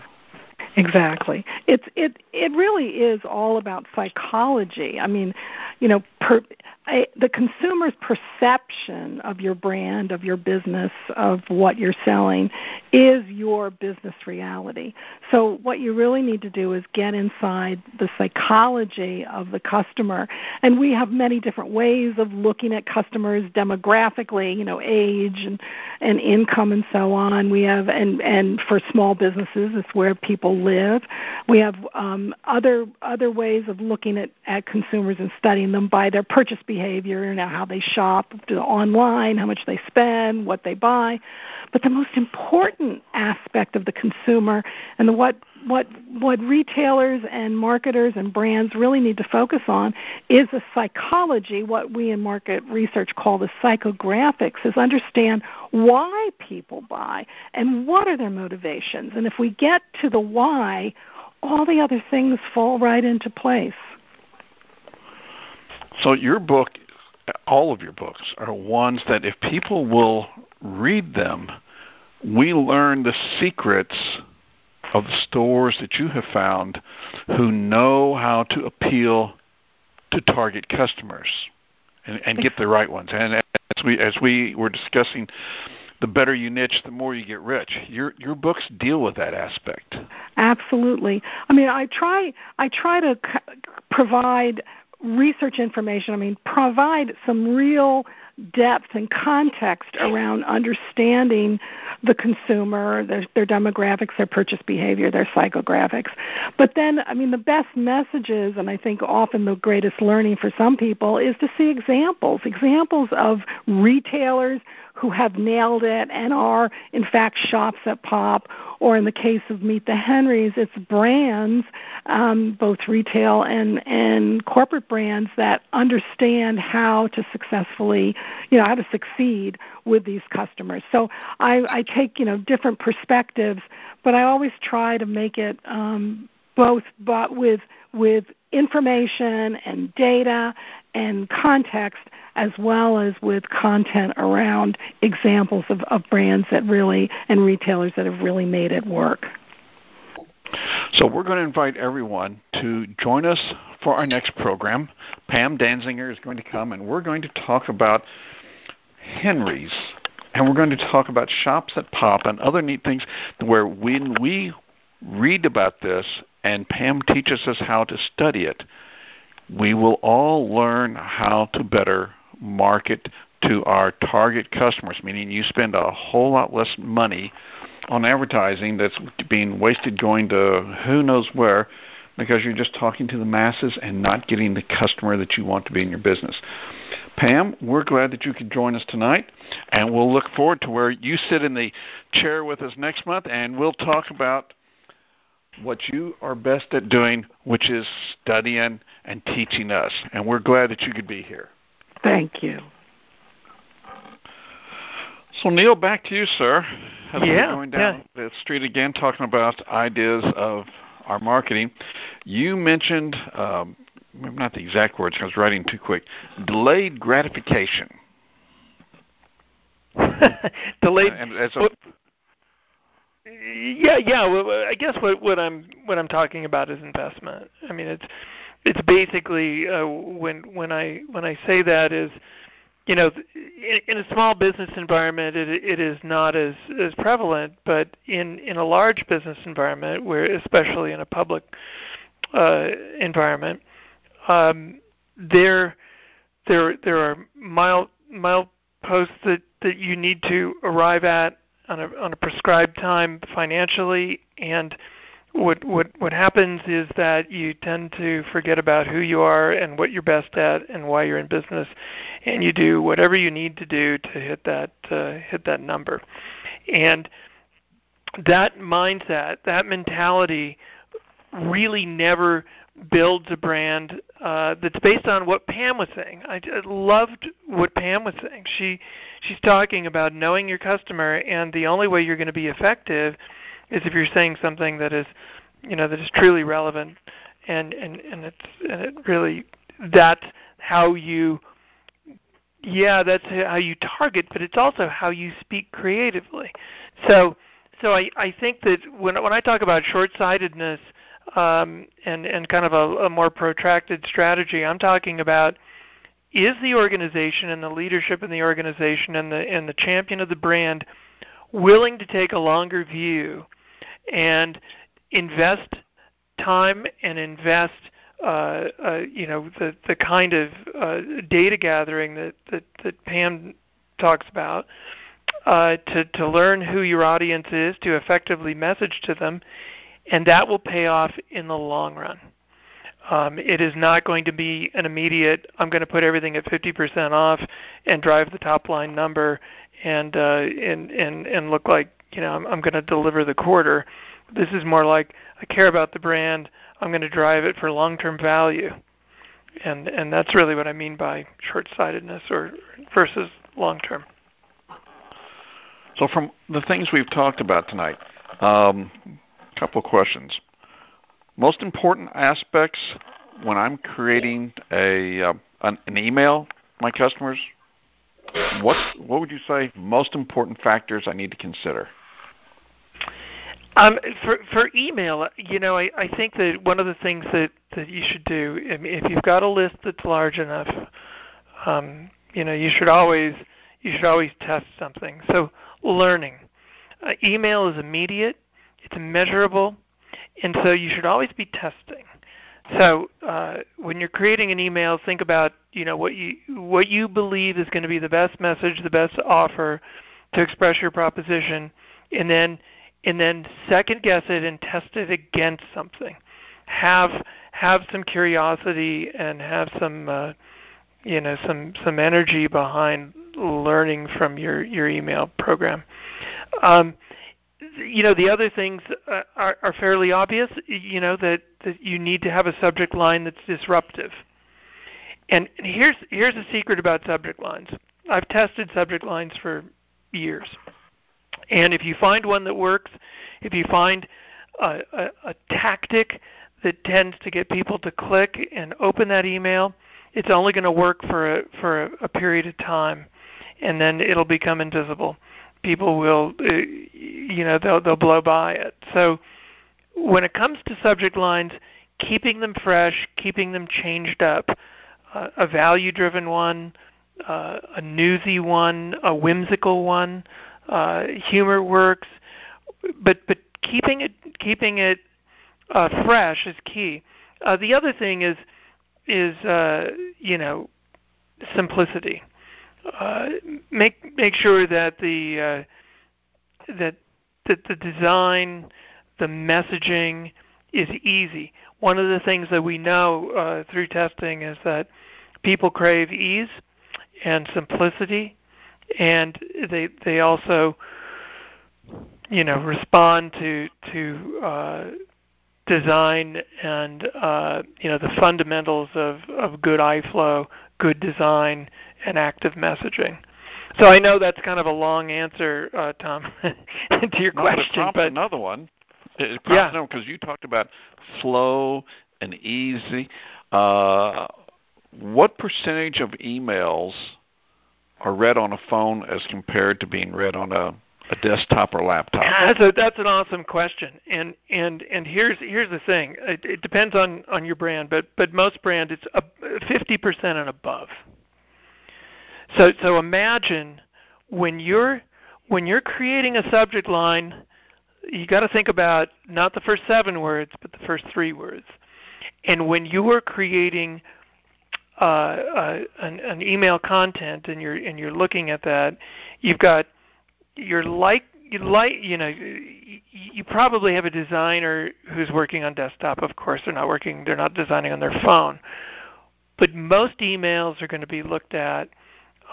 Exactly. It's it it really is all about psychology. I mean, you know, per, I, the consumer's perception of your brand, of your business, of what you're selling is your business reality. So what you really need to do is get inside the psychology of the customer. And we have many different ways of looking at customers demographically, you know, age and, and income and so on. We have, and, and for small businesses, it's where people live. We have um, other other ways of looking at, at consumers and studying them by their purchase behavior, you know, how they shop online, how much they spend, what they buy. But the most important aspect of the consumer and the what what what retailers and marketers and brands really need to focus on is the psychology, what we in market research call the psychographics, is understand why people buy and what are their motivations. And if we get to the why, all the other things fall right into place. So your book, all of your books, are ones that if people will read them, we learn the secrets of the stores that you have found who know how to appeal to target customers and, and get the right ones. And as we as we were discussing, the better you niche, the more you get rich. Your your books deal with that aspect. Absolutely. I mean, I try I try to c- provide research information. I mean, provide some real depth and context around understanding the consumer, their, their demographics, their purchase behavior, their psychographics. But then, I mean, the best messages, and I think often the greatest learning for some people, is to see examples, examples of retailers who have nailed it and are, in fact, shops that pop, or in the case of Meet the Henreys, it's brands, um, both retail and, and corporate brands, that understand how to successfully, you know, how to succeed with these customers. So I, I take, you know, different perspectives, but I always try to make it um, both but with with information and data and context, as well as with content around examples of, of brands that really, and retailers that have really made it work. So we're going to invite everyone to join us for our next program. Pam Danziger is going to come, and we're going to talk about Henry's and we're going to talk about Shops That Pop and other neat things where when we read about this and Pam teaches us how to study it, we will all learn how to better market to our target customers, meaning you spend a whole lot less money on advertising that's being wasted going to who knows where because you're just talking to the masses and not getting the customer that you want to be in your business. Pam, we're glad that you could join us tonight, and we'll look forward to where you sit in the chair with us next month, and we'll talk about what you are best at doing, which is studying and teaching us. And we're glad that you could be here. Thank you. So, Neal, back to you, sir. As yeah. We're going down yeah. the street again, talking about ideas of our marketing. You mentioned, um, not the exact words, I was writing too quick, delayed gratification. delayed. And, and so, well, yeah, yeah. Well, I guess what, what I'm what I'm talking about is investment. I mean, it's it's basically uh, when when I when I say that is. You know, in a small business environment, it, it is not as, as prevalent, but in, in a large business environment, where especially in a public uh, environment, um, there there there are mile mileposts that, that you need to arrive at on a on a prescribed time financially, and what what what happens is that you tend to forget about who you are and what you're best at and why you're in business, and you do whatever you need to do to hit that uh, hit that number. And that mindset, that mentality, really never builds a brand uh, that's based on what Pam was saying. I loved what Pam was saying. She she's talking about knowing your customer, and the only way you're going to be effective is if you're saying something that is, you know, that is truly relevant, and, and, and it's and it really, that's how you, yeah, that's how you target, but it's also how you speak creatively. So so I, I think that when when I talk about short-sightedness um, and, and kind of a, a more protracted strategy, I'm talking about, is the organization and the leadership in the organization and the and the champion of the brand willing to take a longer view and invest time and invest, uh, uh, you know, the, the kind of uh, data gathering that, that, that Pam talks about uh, to, to learn who your audience is, to effectively message to them, and that will pay off in the long run. Um, it is not going to be an immediate, I'm going to put everything at fifty percent off and drive the top line number and uh, and, and and look like, you know, I'm, I'm going to deliver the quarter. This is more like, I care about the brand, I'm going to drive it for long-term value. And and that's really what I mean by short-sightedness or versus long-term. So from the things we've talked about tonight, um, a couple of questions. Most important aspects when I'm creating a uh, an, an email to my customers, What what would you say most important factors I need to consider? Um, for for email, you know, I, I think that one of the things that, that you should do, if you've got a list that's large enough, um, you know, you should always you should always test something. So learning, uh, email is immediate, it's measurable, and so you should always be testing. So uh, when you're creating an email, think about, you know, what you what you believe is going to be the best message, the best offer to express your proposition, and then and then second guess it and test it against something. Have have some curiosity and have some uh, you know some some energy behind learning from your, your email program. Um, You know, the other things uh, are, are fairly obvious, you know, that, that you need to have a subject line that's disruptive. And here's here's a secret about subject lines. I've tested subject lines for years. And if you find one that works, if you find a, a, a tactic that tends to get people to click and open that email, it's only going to work for a, for a, a period of time, and then it'll become invisible. People will, you know, they'll, they'll blow by it. So when it comes to subject lines, keeping them fresh, keeping them changed up, uh, a value-driven one, uh, a newsy one, a whimsical one. Uh, humor works, but but keeping it keeping it uh, fresh is key. Uh, the other thing is is uh, you know simplicity. Uh, make make sure that the uh, that that the design, the messaging is easy. One of the things that we know uh, through testing is that people crave ease and simplicity, and they they also you know respond to to uh, design and uh, you know the fundamentals of, of good eye flow, good design, and active messaging. So I know that's kind of a long answer, uh, Tom, to your no, question. But, but another one. It prompts yeah. Because you talked about slow and easy. Uh, what percentage of emails are read on a phone as compared to being read on a, a desktop or laptop? That's, a, that's an awesome question. And and, and here's here's the thing. It, it depends on, on your brand, but but most brands it's a fifty percent and above. So so imagine when you're when you're creating a subject line, you got to think about not the first seven words, but the first three words. And when you are creating uh, uh, an, an email content, and you're and you're looking at that, you've got you're like you like you know you probably have a designer who's working on desktop. Of course, they're not working; they're not designing on their phone. But most emails are going to be looked at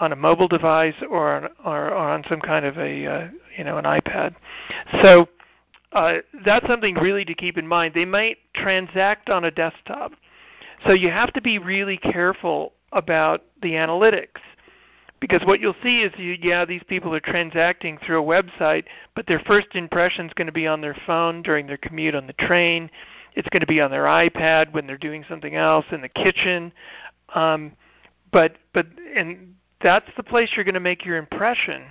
on a mobile device or on, or, or on some kind of a uh, you know an iPad. So. Uh, that's something really to keep in mind. They might transact on a desktop. So you have to be really careful about the analytics, because what you'll see is, you, yeah, these people are transacting through a website, but their first impression is going to be on their phone during their commute on the train. It's going to be on their iPad when they're doing something else in the kitchen. Um, but but and that's the place you're going to make your impression.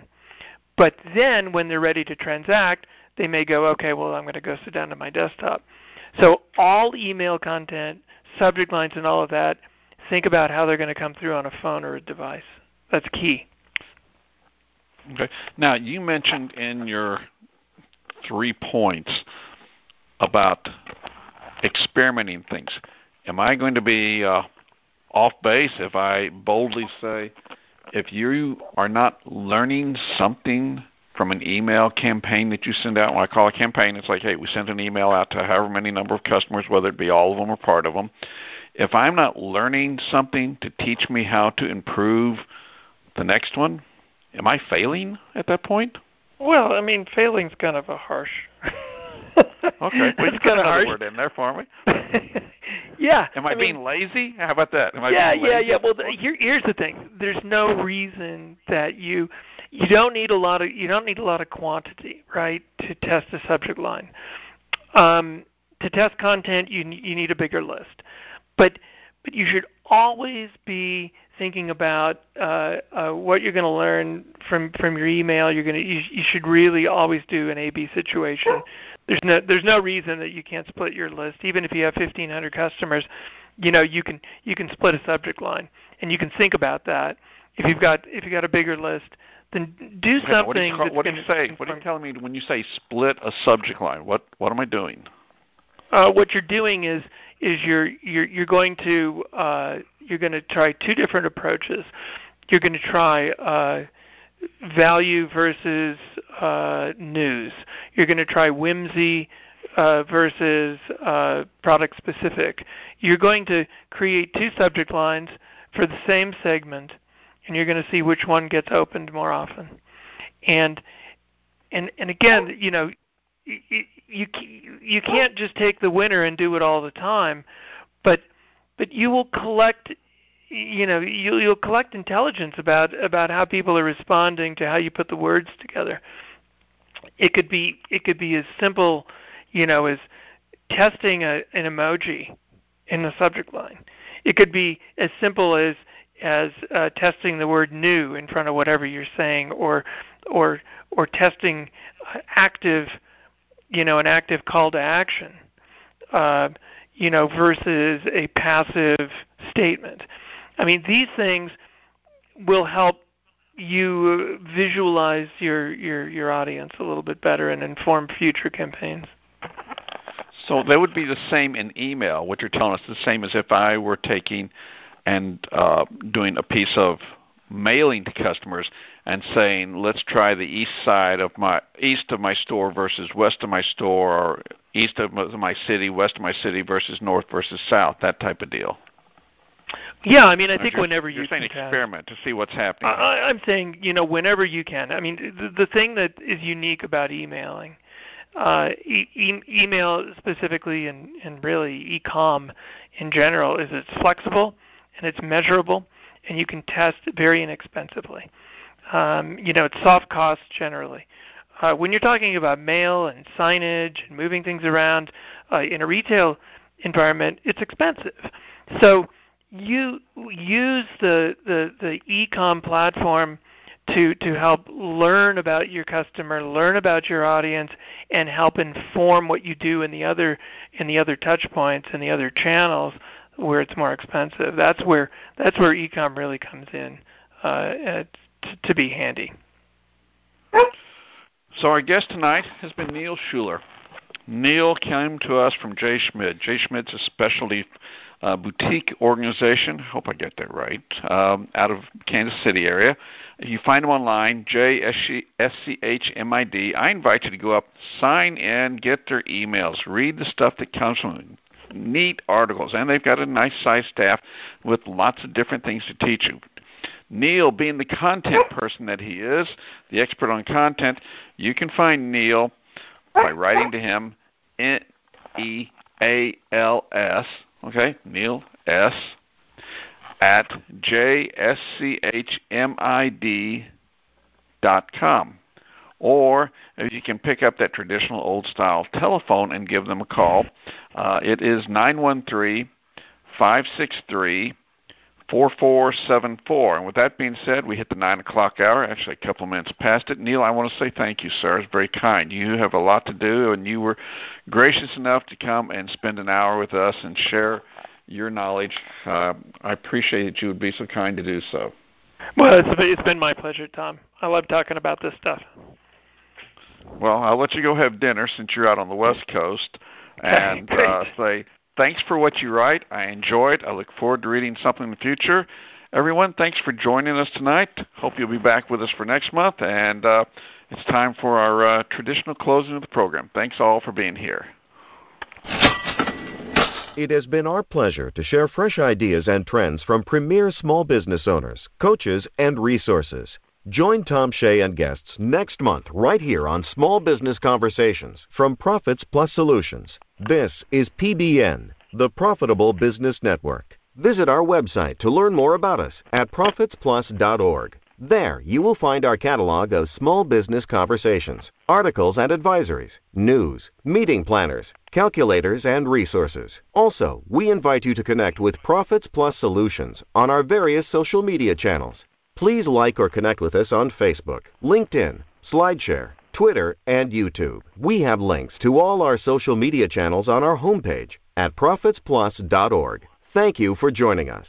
But then when they're ready to transact, they may go, okay, well, I'm going to go sit down to my desktop. So all email content, subject lines, and all of that, think about how they're going to come through on a phone or a device. That's key. Okay. Now, you mentioned in your three points about experimenting things. Am I going to be uh, off base if I boldly say, if you are not learning something from an email campaign that you send out? When I call a campaign, it's like, hey, we sent an email out to however many number of customers, whether it be all of them or part of them. If I'm not learning something to teach me how to improve the next one, am I failing at that point? Well, I mean, failing's kind of a harsh. Okay, well, you got another word in there for me. Yeah. Am I, I mean, being lazy? How about that? Am I yeah, being lazy? yeah, yeah. Well, the, here, here's the thing. There's no reason that you you don't need a lot of you don't need a lot of quantity, right, to test a subject line. Um, to test content, you you need a bigger list, but but you should always be thinking about uh, uh, what you're going to learn from, from your email. You're going to you, you should really always do an A B situation. There's no there's no reason that you can't split your list. Even if you have fifteen hundred customers, you know you can you can split a subject line, and you can think about that. If you've got if you got a bigger list, then do okay, something. What do you, call, what do you say? Inform. What are you telling me when you say split a subject line? What what am I doing? Uh, what you're doing is is you're you're you're going to uh, you're going to try two different approaches. You're going to try Uh, value versus uh, news. You're going to try whimsy uh, versus uh, product specific. You're going to create two subject lines for the same segment, and you're going to see which one gets opened more often. And and and again, you know, you you, you can't just take the winner and do it all the time, but but you will collect. You know, you, you'll collect intelligence about, about how people are responding to how you put the words together. It could be it could be as simple, you know, as testing a, an emoji in the subject line. It could be as simple as as uh, testing the word "new" in front of whatever you're saying, or or or testing active, you know, an active call to action, uh, you know, versus a passive statement. I mean, these things will help you visualize your, your, your audience a little bit better and inform future campaigns. So that would be the same in email. What you're telling us is the same as if I were taking and uh, doing a piece of mailing to customers and saying, let's try the east side of my east of my store versus west of my store, or east of my city, west of my city versus north versus south, that type of deal. Yeah, I mean, I think you're, whenever you you're saying can experiment to see what's happening. I, I'm saying, you know, whenever you can. I mean, the, the thing that is unique about emailing, uh, e- e- email specifically, and, and really e-com in general, is it's flexible and it's measurable, and you can test very inexpensively. Um, you know, it's soft costs generally. Uh, when you're talking about mail and signage and moving things around uh, in a retail environment, it's expensive. So you use the, the, the e-com platform to, to help learn about your customer, learn about your audience, and help inform what you do in the other in the other touch points and the other channels where it's more expensive. That's where that's where e-com really comes in uh, t- to be handy. So our guest tonight has been Neal Schuler. Neal came to us from J. Schmid. J. Schmid's a specialty uh, boutique organization. I hope I get that right. Um, out of Kansas City area. You find him online, J S C H M I D. I invite you to go up, sign in, get their emails, read the stuff that comes from them. Neat articles, and they've got a nice size staff with lots of different things to teach you. Neal, being the content person that he is, the expert on content, you can find Neal by writing to him, N E A L S, okay, Neal S, at J S C H M I D dot com. Or you can pick up that traditional old-style telephone and give them a call. Uh, it is nine one three, five six three, four four seven four. And with that being said, we hit the nine o'clock hour, actually a couple of minutes past it. Neal, I want to say thank you, sir. It's very kind. You have a lot to do, and you were gracious enough to come and spend an hour with us and share your knowledge. Uh, I appreciate that you would be so kind to do so. Well, it's, it's been my pleasure, Tom. I love talking about this stuff. Well, I'll let you go have dinner since you're out on the West Coast, and uh, say thanks for what you write. I enjoy it. I look forward to reading something in the future. Everyone, thanks for joining us tonight. Hope you'll be back with us for next month, and uh, it's time for our uh, traditional closing of the program. Thanks all for being here. It has been our pleasure to share fresh ideas and trends from premier small business owners, coaches, and resources. Join Tom Shea and guests next month right here on Small Business Conversations from Profits Plus Solutions. This is P B N, the Profitable Business Network. Visit our website to learn more about us at profits plus dot org. There you will find our catalog of small business conversations, articles and advisories, news, meeting planners, calculators, and resources. Also, we invite you to connect with Profits Plus Solutions on our various social media channels. Please like or connect with us on Facebook, LinkedIn, SlideShare, Twitter, and YouTube. We have links to all our social media channels on our homepage at profits plus dot org. Thank you for joining us.